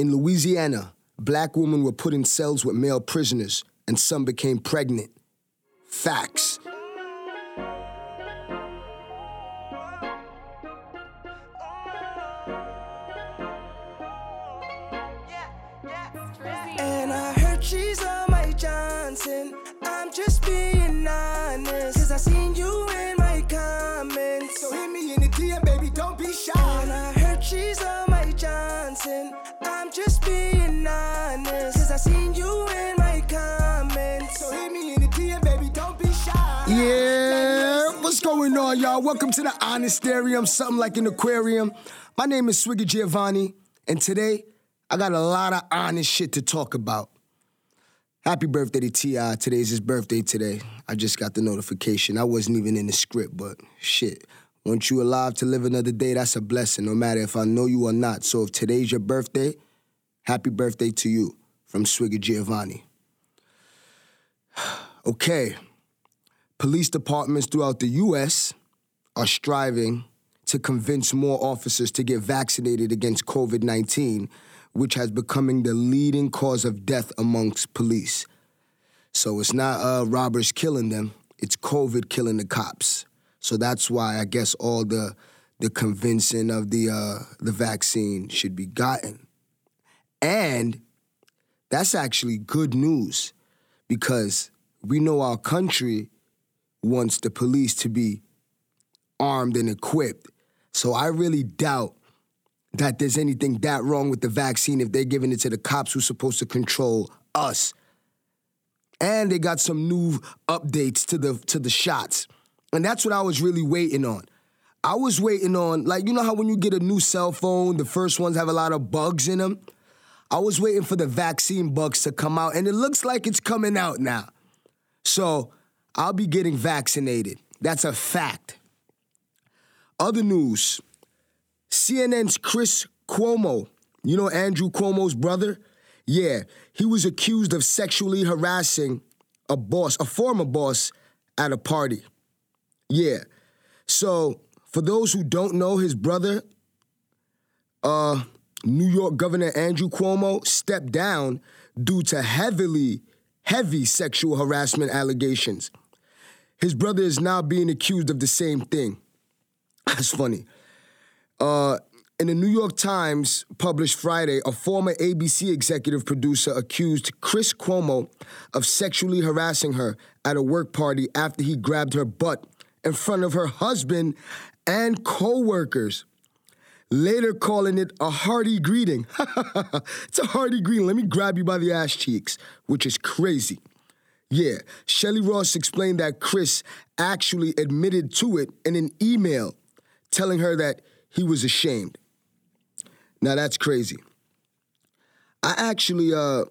In Louisiana, black women were put in cells with male prisoners, and some became pregnant. Facts. And I heard she's on my Johnson. I'm just being honest, 'cause I seen you in my comments. So hit me in the DM, baby, don't be shy. And I heard she's on my Johnson. I'm just being honest, 'cause I seen you in my comments. So hit me in the DM, baby, don't be shy. Yeah, what's going on, y'all? Welcome to the Honestarium, something like an aquarium. My name is Swiggy Giovanni, and today I got a lot of honest shit to talk about. Happy birthday to T.I. Today's his birthday today. I just got the notification. I wasn't even in the script, but shit. Once you alive to live another day, that's a blessing, no matter if I know you or not. So if today's your birthday, happy birthday to you from Swiggy Giovanni. Okay. Police departments throughout the U.S. are striving to convince more officers to get vaccinated against COVID-19, which has becoming the leading cause of death amongst police. So it's not robbers killing them, it's COVID killing the cops. So that's why I guess all the convincing of the vaccine should be gotten. And that's actually good news, because we know our country wants the police to be armed and equipped. So I really doubt that there's anything that wrong with the vaccine if they're giving it to the cops who's supposed to control us. And they got some new updates to the shots. And that's what I was really waiting on. I was waiting on, like, you know how when you get a new cell phone, the first ones have a lot of bugs in them? I was waiting for the vaccine bugs to come out, and it looks like it's coming out now. So I'll be getting vaccinated. That's a fact. Other news. CNN's Chris Cuomo, you know Andrew Cuomo's brother? Yeah, he was accused of sexually harassing a former boss, at a party. Yeah, so for those who don't know, his brother, New York Governor Andrew Cuomo, stepped down due to heavy sexual harassment allegations. His brother is now being accused of the same thing. That's funny. In the New York Times, published Friday, a former ABC executive producer accused Chris Cuomo of sexually harassing her at a work party after he grabbed her butt in front of her husband and co-workers, later calling it a hearty greeting. It's a hearty greeting. Let me grab you by the ass cheeks, which is crazy. Yeah, Shelley Ross explained that Chris actually admitted to it in an email, telling her that he was ashamed. Now, that's crazy. I actually, I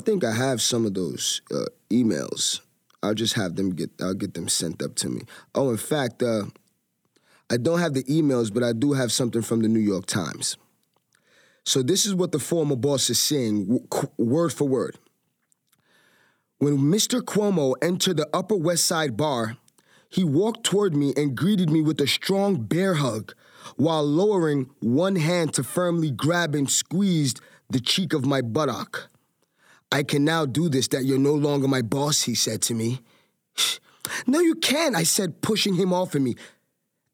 think I have some of those emails. I'll just have them I'll get them sent up to me. Oh, in fact, I don't have the emails, but I do have something from the New York Times. So this is what the former boss is saying, word for word. When Mr. Cuomo entered the Upper West Side bar, he walked toward me and greeted me with a strong bear hug, while lowering one hand to firmly grab and squeeze the cheek of my buttock. I can now do this, that you're no longer my boss, he said to me. No, you can't, I said, pushing him off of me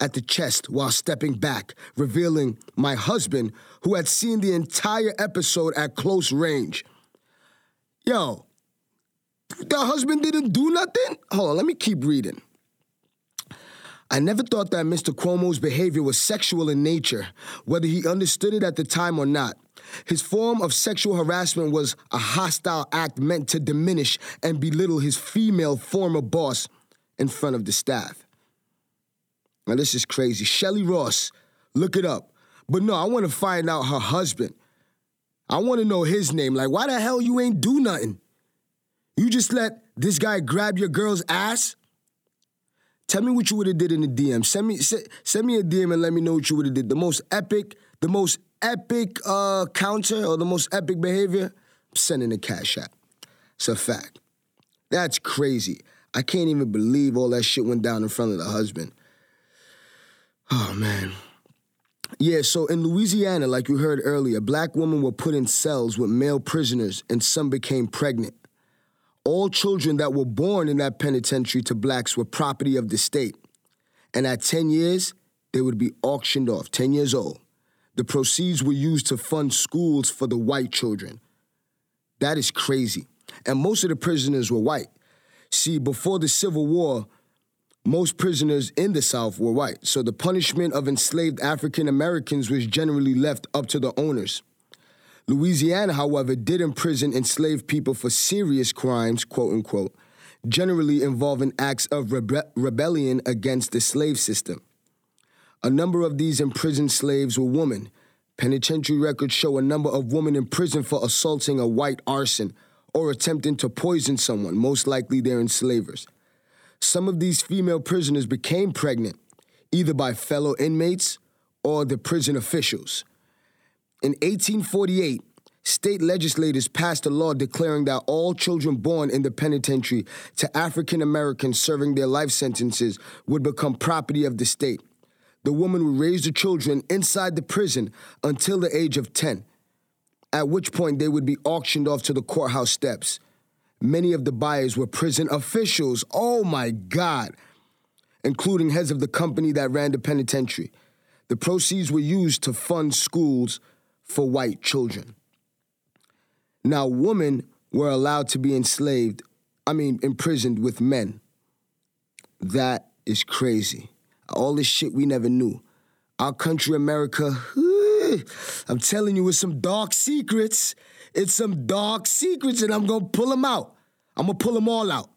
at the chest while stepping back, revealing my husband, who had seen the entire episode at close range. Yo, the husband didn't do nothing? Hold on, let me keep reading. I never thought that Mr. Cuomo's behavior was sexual in nature, whether he understood it at the time or not. His form of sexual harassment was a hostile act meant to diminish and belittle his female former boss in front of the staff. Now, this is crazy. Shelley Ross, look it up. But no, I want to find out her husband. I want to know his name. Like, why the hell you ain't do nothing? You just let this guy grab your girl's ass? Tell me what you would have did in the DM. Send me a DM and let me know what you would have did. The most epic counter or the most epic behavior, I'm sending a Cash App. It's a fact. That's crazy. I can't even believe all that shit went down in front of the husband. Oh, man. Yeah, so in Louisiana, like you heard earlier, black women were put in cells with male prisoners and some became pregnant. All children that were born in that penitentiary to blacks were property of the state. And at 10 years, they would be auctioned off, 10 years old. The proceeds were used to fund schools for the white children. That is crazy. And most of the prisoners were white. See, before the Civil War, most prisoners in the South were white, so the punishment of enslaved African Americans was generally left up to the owners. Louisiana, however, did imprison enslaved people for serious crimes, quote unquote, generally involving acts of rebellion against the slave system. A number of these imprisoned slaves were women. Penitentiary records show a number of women in prison for assaulting a white arson or attempting to poison someone, most likely their enslavers. Some of these female prisoners became pregnant, either by fellow inmates or the prison officials. In 1848, state legislators passed a law declaring that all children born in the penitentiary to African Americans serving their life sentences would become property of the state. The woman would raise the children inside the prison until the age of 10, at which point they would be auctioned off to the courthouse steps. Many of the buyers were prison officials, oh my God, including heads of the company that ran the penitentiary. The proceeds were used to fund schools for white children. Now, women were allowed to be imprisoned with men. That is crazy. All this shit we never knew. Our country, America, I'm telling you, it's some dark secrets. It's some dark secrets, and I'm going to pull them out. I'm going to pull them all out.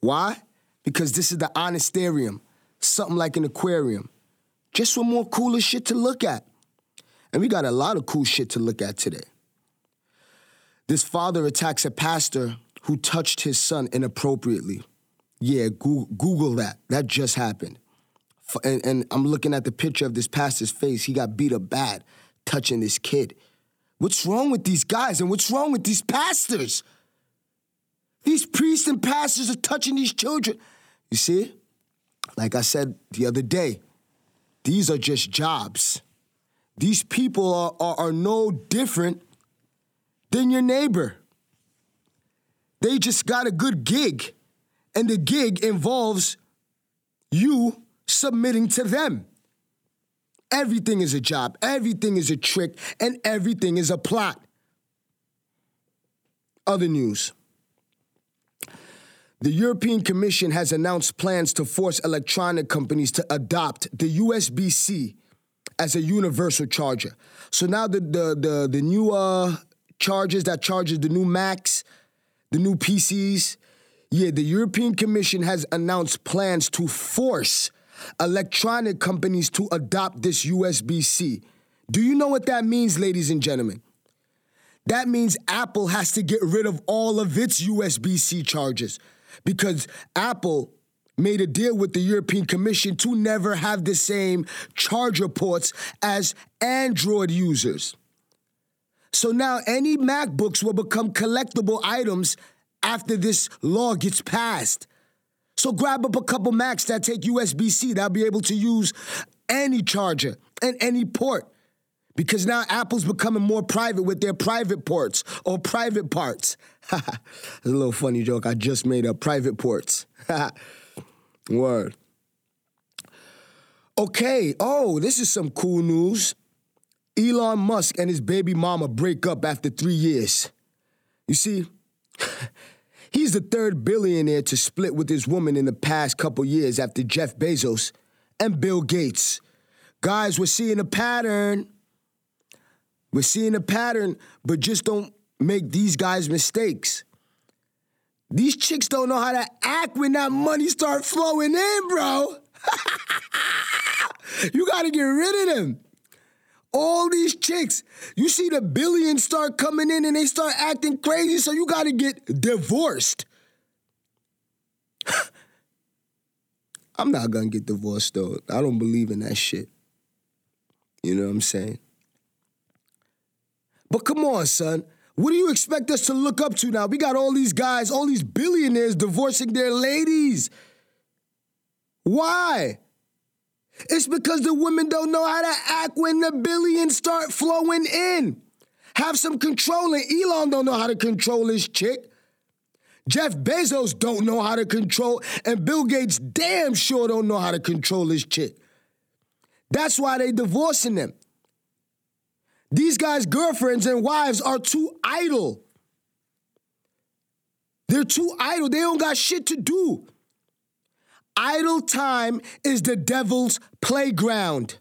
Why? Because this is the Honestarium, something like an aquarium. Just some more cooler shit to look at. And we got a lot of cool shit to look at today. This father attacks a pastor who touched his son inappropriately. Yeah, Google that. That just happened. And I'm looking at the picture of this pastor's face. He got beat up bad touching this kid. What's wrong with these guys and what's wrong with these pastors? These priests and pastors are touching these children. You see? Like I said the other day, these are just jobs. These people are no different than your neighbor. They just got a good gig, and the gig involves you submitting to them. Everything is a job, everything is a trick, and everything is a plot. Other news. The European Commission has announced plans to force electronic companies to adopt the USB-C as a universal charger. So now the new chargers that charges the new Macs, the new PCs, yeah, the European Commission has announced plans to force electronic companies to adopt this USB-C. Do you know what that means, ladies and gentlemen? That means Apple has to get rid of all of its USB-C chargers because Apple made a deal with the European Commission to never have the same charger ports as Android users. So now any MacBooks will become collectible items after this law gets passed. So grab up a couple Macs that take USB-C. That'll be able to use any charger and any port because now Apple's becoming more private with their private ports or private parts. That's a little funny joke I just made up. Private ports. Word. Okay. Oh, this is some cool news. Elon Musk and his baby mama break up after 3 years. You see, he's the third billionaire to split with his woman in the past couple years after Jeff Bezos and Bill Gates. Guys, we're seeing a pattern. We're seeing a pattern, but just don't make these guys' mistakes. These chicks don't know how to act when that money start flowing in, bro. You got to get rid of them. All these chicks, you see the billions start coming in and they start acting crazy, so you got to get divorced. I'm not going to get divorced, though. I don't believe in that shit. You know what I'm saying? But come on, son. What do you expect us to look up to now? We got all these guys, all these billionaires divorcing their ladies. Why? It's because the women don't know how to act when the billions start flowing in. Have some control, and Elon don't know how to control his chick. Jeff Bezos don't know how to control, and Bill Gates damn sure don't know how to control his chick. That's why they divorcing them. These guys' girlfriends and wives are too idle. They're too idle. They don't got shit to do. Idle time is the devil's playground.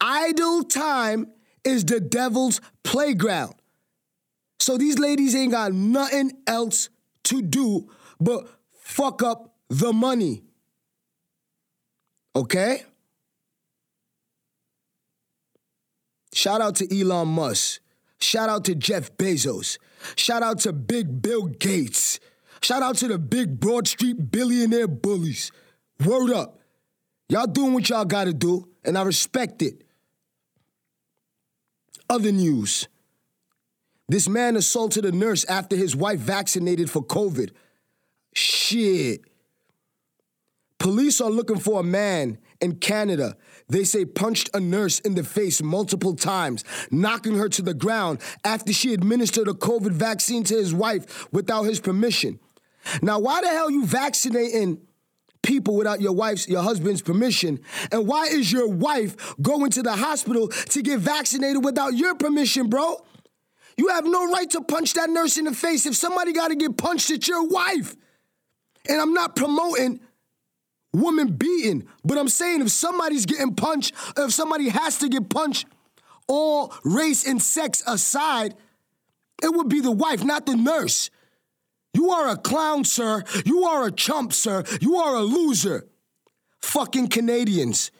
Idle time is the devil's playground. So these ladies ain't got nothing else to do but fuck up the money. Okay? Shout out to Elon Musk. Shout out to Jeff Bezos. Shout out to Big Bill Gates. Shout out to the big Broad Street billionaire bullies. Word up. Y'all doing what y'all gotta do, and I respect it. Other news. This man assaulted a nurse after his wife vaccinated for COVID. Shit. Police are looking for a man in Canada. They say punched a nurse in the face multiple times, knocking her to the ground after she administered a COVID vaccine to his wife without his permission. Now, why the hell you vaccinating people without your husband's permission? And why is your wife going to the hospital to get vaccinated without your permission, bro? You have no right to punch that nurse in the face. If somebody got to get punched, it's your wife. And I'm not promoting woman beating, but I'm saying if somebody's getting punched, if somebody has to get punched, all race and sex aside, it would be the wife, not the nurse. You are a clown, sir. You are a chump, sir. You are a loser. Fucking Canadians.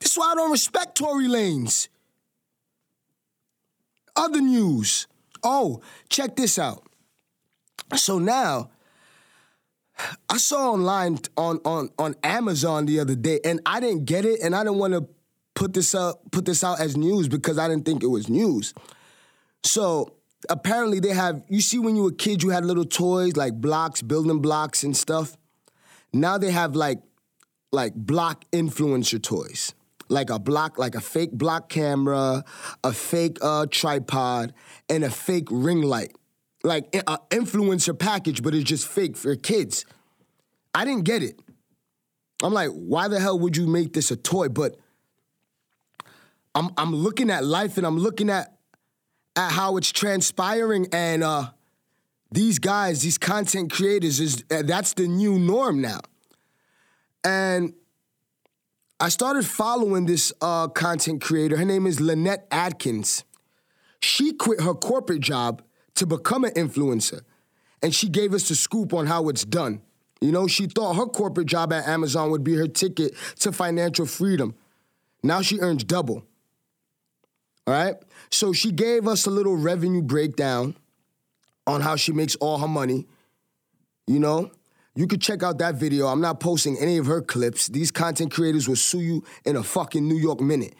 That's why I don't respect Tory Lanez. Other news. Oh, check this out. So now, I saw online on Amazon the other day, and I didn't get it, and I didn't want to put this out as news because I didn't think it was news. So apparently they have, you see when you were a kid, you had little toys like blocks, building blocks and stuff. Now they have like block influencer toys. Like a block, like a fake block camera, a fake tripod, and a fake ring light. Like an influencer package, but it's just fake for kids. I didn't get it. I'm like, why the hell would you make this a toy? But I'm looking at life, and I'm looking at how it's transpiring, and these guys, these content creators, that's the new norm now. And I started following this content creator. Her name is Lynette Adkins. She quit her corporate job to become an influencer, and she gave us the scoop on how it's done. You know, she thought her corporate job at Amazon would be her ticket to financial freedom. Now she earns double. All right? So she gave us a little revenue breakdown on how she makes all her money, you know? You could check out that video. I'm not posting any of her clips. These content creators will sue you in a fucking New York minute.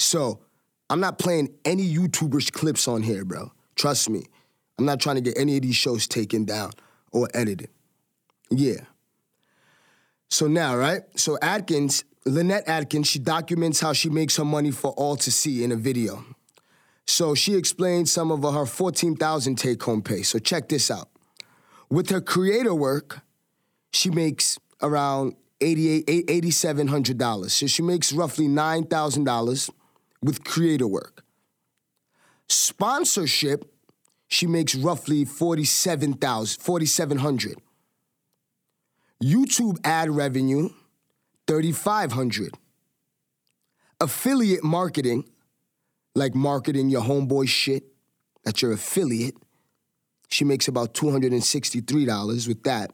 So I'm not playing any YouTubers' clips on here, bro. Trust me. I'm not trying to get any of these shows taken down or edited. Yeah. So now, right? So Lynette Adkins, she documents how she makes her money for all to see in a video. So she explains some of her 14,000 take-home pay. So check this out. With her creator work, she makes around $8,700. So she makes roughly $9,000 with creator work. Sponsorship, she makes roughly $4,700. YouTube ad revenue, $3,500. Affiliate marketing, like marketing your homeboy shit, that's your affiliate. She makes about $263 with that.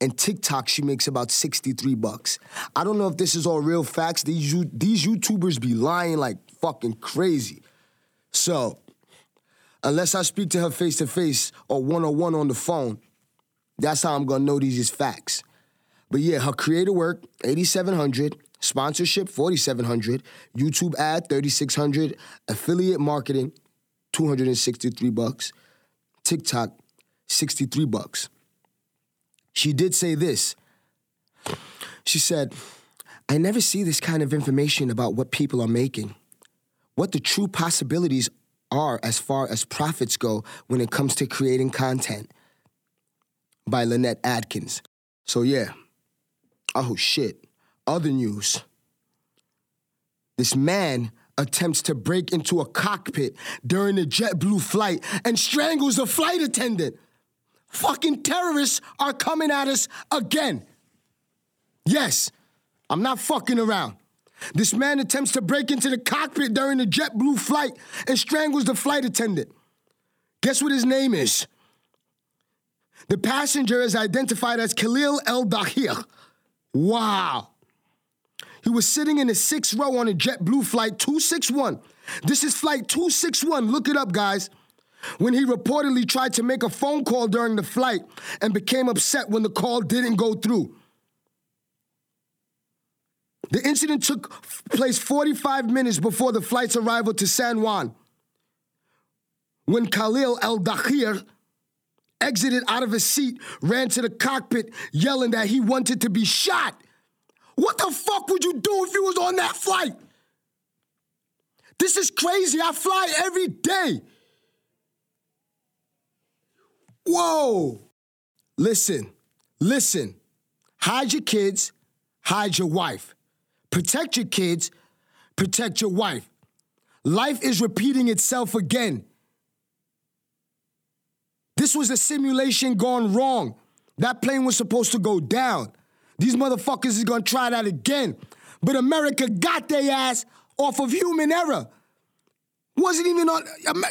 And TikTok, she makes about $63. I don't know if this is all real facts. These YouTubers be lying like fucking crazy. So, unless I speak to her face-to-face or one-on-one on the phone, that's how I'm going to know these is facts. But yeah, her creator work, $8,700. Sponsorship, $4,700. YouTube ad, $3,600. Affiliate marketing, $263. TikTok, $63. She did say this. She said, I never see this kind of information about what people are making, what the true possibilities are as far as profits go when it comes to creating content. By Lynette Adkins. So yeah. Oh shit. Other news. This man attempts to break into a cockpit during a JetBlue flight and strangles a flight attendant. Fucking terrorists are coming at us again. Yes, I'm not fucking around. This man attempts to break into the cockpit during a JetBlue flight and strangles the flight attendant. Guess what his name is? The passenger is identified as Khalil El-Dahir. Wow. He was sitting in the sixth row on a JetBlue Flight 261. This is Flight 261. Look it up, guys. When he reportedly tried to make a phone call during the flight and became upset when the call didn't go through. The incident took place 45 minutes before the flight's arrival to San Juan, when Khalil El-Dahir exited out of his seat, ran to the cockpit, yelling that he wanted to be shot. What the fuck would you do if you was on that flight? This is crazy. I fly every day. Whoa. Listen. Hide your kids. Hide your wife. Protect your kids. Protect your wife. Life is repeating itself again. This was a simulation gone wrong. That plane was supposed to go down. These motherfuckers is gonna try that again. But America got their ass off of human error. Wasn't even on...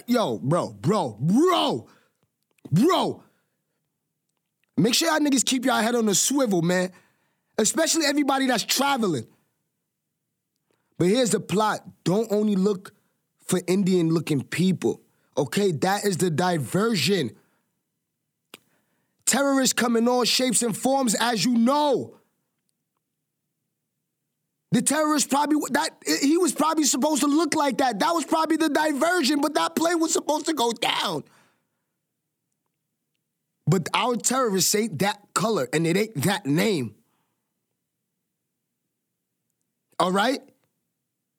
Yo, bro. Make sure y'all niggas keep y'all head on the swivel, man. Especially everybody that's traveling. But here's the plot. Don't only look for Indian-looking people. Okay, that is the diversion. Terrorists come in all shapes and forms, as you know. The terrorist probably, he was probably supposed to look like that. That was probably the diversion, but that plane was supposed to go down. But our terrorists ain't that color, and it ain't that name. All right?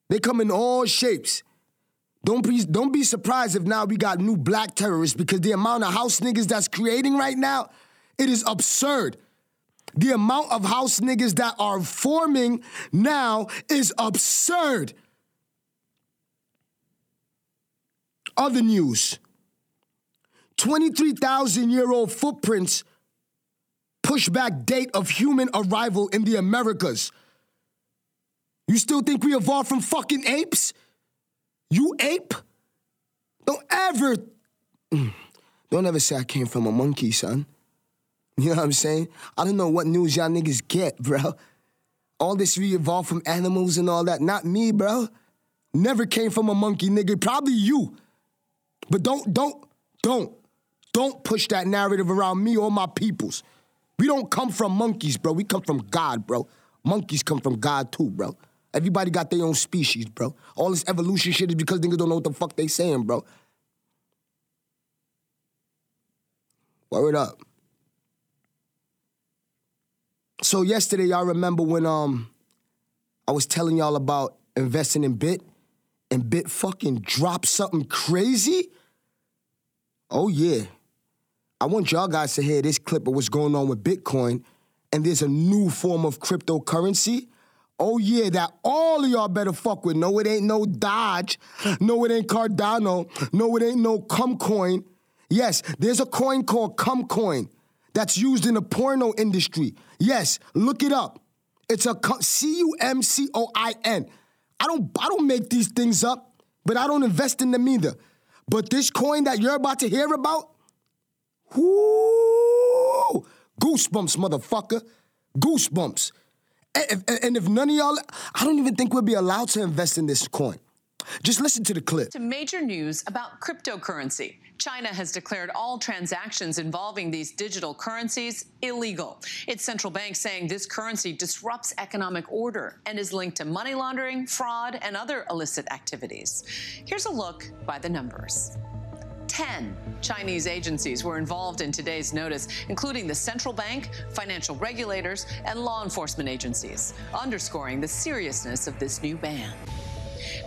They come in all shapes. Don't be surprised if now we got new black terrorists, because the amount of house niggas that's creating right now, it is absurd. The amount of house niggas that are forming now is absurd. Other news. 23,000-year-old footprints push back date of human arrival in the Americas. You still think we evolved from fucking apes? You ape? Don't ever say I came from a monkey, son. You know what I'm saying? I don't know what news y'all niggas get, bro. All this we evolved from animals and all that. Not me, bro. Never came from a monkey, nigga. Probably you. But don't push that narrative around me or my peoples. We don't come from monkeys, bro. We come from God, bro. Monkeys come from God too, bro. Everybody got their own species, bro. All this evolution shit is because niggas don't know what the fuck they saying, bro. Word up. So yesterday, y'all remember when I was telling y'all about investing in Bit, and Bit fucking dropped something crazy? Oh, yeah. I want y'all guys to hear this clip of what's going on with Bitcoin, and there's a new form of cryptocurrency. Oh, yeah, that all of y'all better fuck with. No, it ain't no Dodge. No, it ain't Cardano. No, it ain't no Cumcoin. Yes, there's a coin called Cumcoin that's used in the porno industry. Yes, look it up. It's a C-U-M-C-O-I-N. I don't make these things up, but I don't invest in them either. But this coin that you're about to hear about, whoo, goosebumps, motherfucker. Goosebumps. And if none of y'all, I don't even think we'll be allowed to invest in this coin. Just listen to the clip. To major news about cryptocurrency. China has declared all transactions involving these digital currencies illegal. Its central bank saying this currency disrupts economic order and is linked to money laundering, fraud, and other illicit activities. Here's a look by the numbers. 10 Chinese agencies were involved in today's notice, including the central bank, financial regulators, and law enforcement agencies, underscoring the seriousness of this new ban.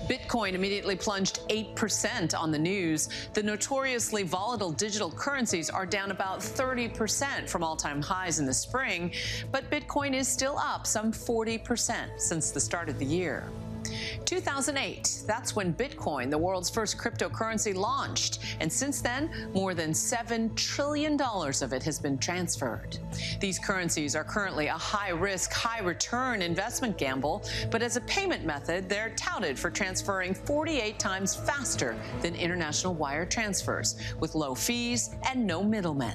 Bitcoin immediately plunged 8% on the news. The notoriously volatile digital currencies are down about 30% from all-time highs in the spring, but Bitcoin is still up some 40% since the start of the year. 2008, that's when Bitcoin, the world's first cryptocurrency, launched, and since then, more than $7 trillion of it has been transferred. These currencies are currently a high-risk, high-return investment gamble, but as a payment method, they're touted for transferring 48 times faster than international wire transfers, with low fees and no middlemen.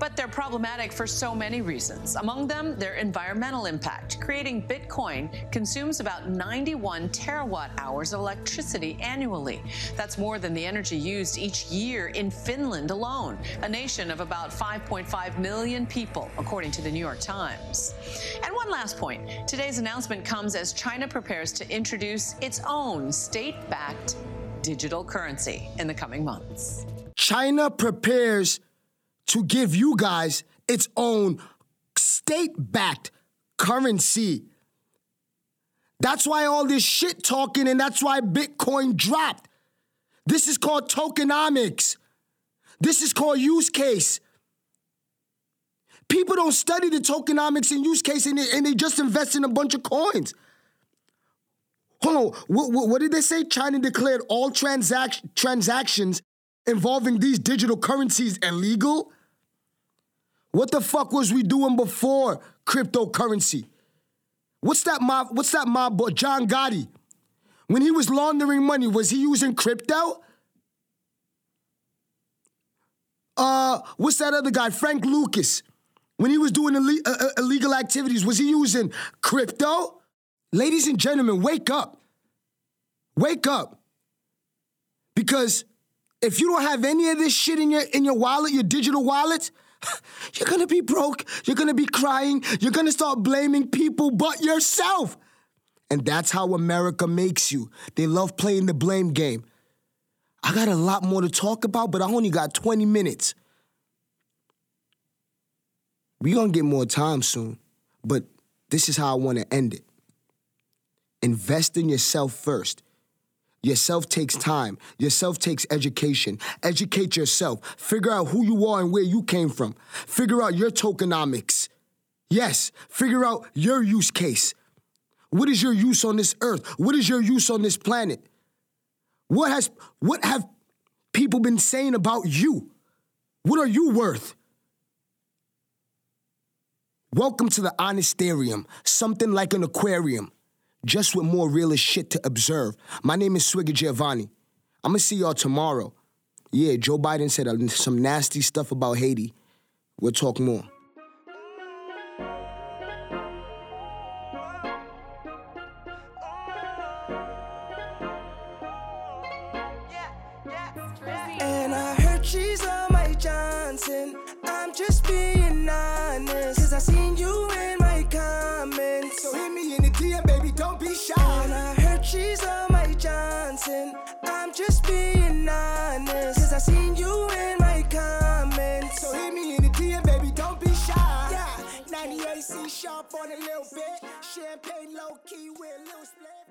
But they're problematic for so many reasons. Among them, their environmental impact. Creating Bitcoin consumes about 91 terawatt hours of electricity annually. That's more than the energy used each year in Finland alone, a nation of about 5.5 million people, according to the New York Times. And one last point. Today's announcement comes as China prepares to introduce its own state-backed digital currency in the coming months. China prepares to give you guys its own state-backed currency. That's why all this shit talking, and that's why Bitcoin dropped. This is called tokenomics. This is called use case. People don't study the tokenomics and use case, and they just invest in a bunch of coins. Hold on, what did they say? China declared all transactions involving these digital currencies illegal? What the fuck was we doing before cryptocurrency? What's that mob boy, John Gotti? When he was laundering money, was he using crypto? What's that other guy, Frank Lucas? When he was doing illegal activities, was he using crypto? Ladies and gentlemen, wake up. Wake up. Because if you don't have any of this shit in your wallet, your digital wallet, you're gonna be broke, you're gonna be crying, you're gonna start blaming people but yourself. And that's how America makes you. They love playing the blame game. I got a lot more to talk about, but I only got 20 minutes. We're gonna get more time soon, but this is how I wanna end it. Invest in yourself first. Yourself takes time. Yourself takes education. Educate yourself. Figure out who you are and where you came from. Figure out your tokenomics. Yes, figure out your use case. What is your use on this earth? What is your use on this planet? What have people been saying about you? What are you worth? Welcome to the Honestarium, something like an aquarium, just with more realist shit to observe. My name is Swiggy Giovanni. I'm going to see y'all tomorrow. Yeah, Joe Biden said some nasty stuff about Haiti. We'll talk more. And I heard she's on Mike Johnson. I'm just being honest, because I seen you in my comments. So hit me in the DM, baby. Don't be shy. And I heard she's on my Johnson. I'm just being honest, cause I seen you in my comments. So hit me in the DM, baby, don't be shy. Yeah, 98 C sharp on a little bit. Champagne low key with a little split.